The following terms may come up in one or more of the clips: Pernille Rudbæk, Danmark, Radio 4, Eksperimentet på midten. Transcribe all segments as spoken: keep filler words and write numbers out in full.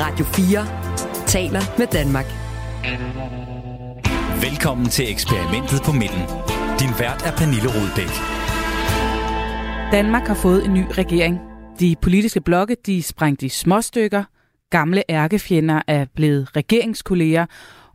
Radio fire taler med Danmark. Velkommen til Eksperimentet på midten. Din vært er Pernille Rudbæk. Danmark har fået en ny regering. De politiske blokke, de sprængte i småstykker. Gamle ærkefjender er blevet regeringskolleger.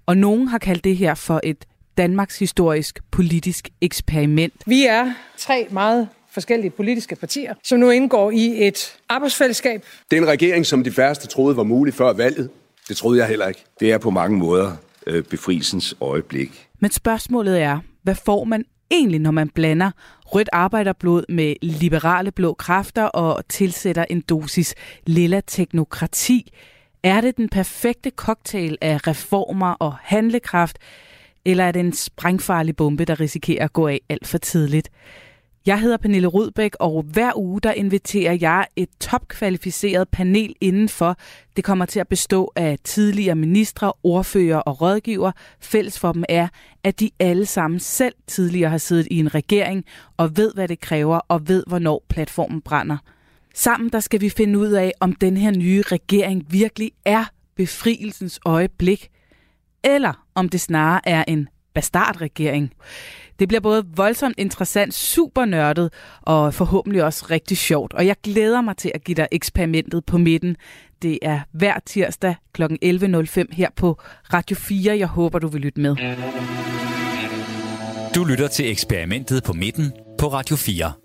Og nogen har kaldt det her for et Danmarks historisk politisk eksperiment. Vi er tre meget forskellige politiske partier, som nu indgår i et arbejdsfællesskab. Det er en regering, som de færreste troede var mulig før valget. Det troede jeg heller ikke. Det er på mange måder øh, befrielsens øjeblik. Men spørgsmålet er, hvad får man egentlig, når man blander rødt arbejderblod med liberale blå kræfter og tilsætter en dosis lilla teknokrati? Er det den perfekte cocktail af reformer og handlekraft, eller er det en sprængfarlig bombe, der risikerer at gå af alt for tidligt? Jeg hedder Pernille Rudbæk, og hver uge der inviterer jeg et topkvalificeret panel indenfor. Det kommer til at bestå af tidligere ministre, ordfører og rådgiver. Fælles for dem er, at de alle sammen selv tidligere har siddet i en regering og ved, hvad det kræver og ved, hvornår platformen brænder. Sammen der skal vi finde ud af, om den her nye regering virkelig er befrielsens øjeblik, eller om det snarere er en bastardregering. Det bliver både voldsomt interessant, super nørdet og forhåbentlig også rigtig sjovt. Og jeg glæder mig til at give dig eksperimentet på midten. Det er hver tirsdag kl. elleve nul fem her på Radio fire. Jeg håber, du vil lytte med. Du lytter til eksperimentet på midten på Radio fire.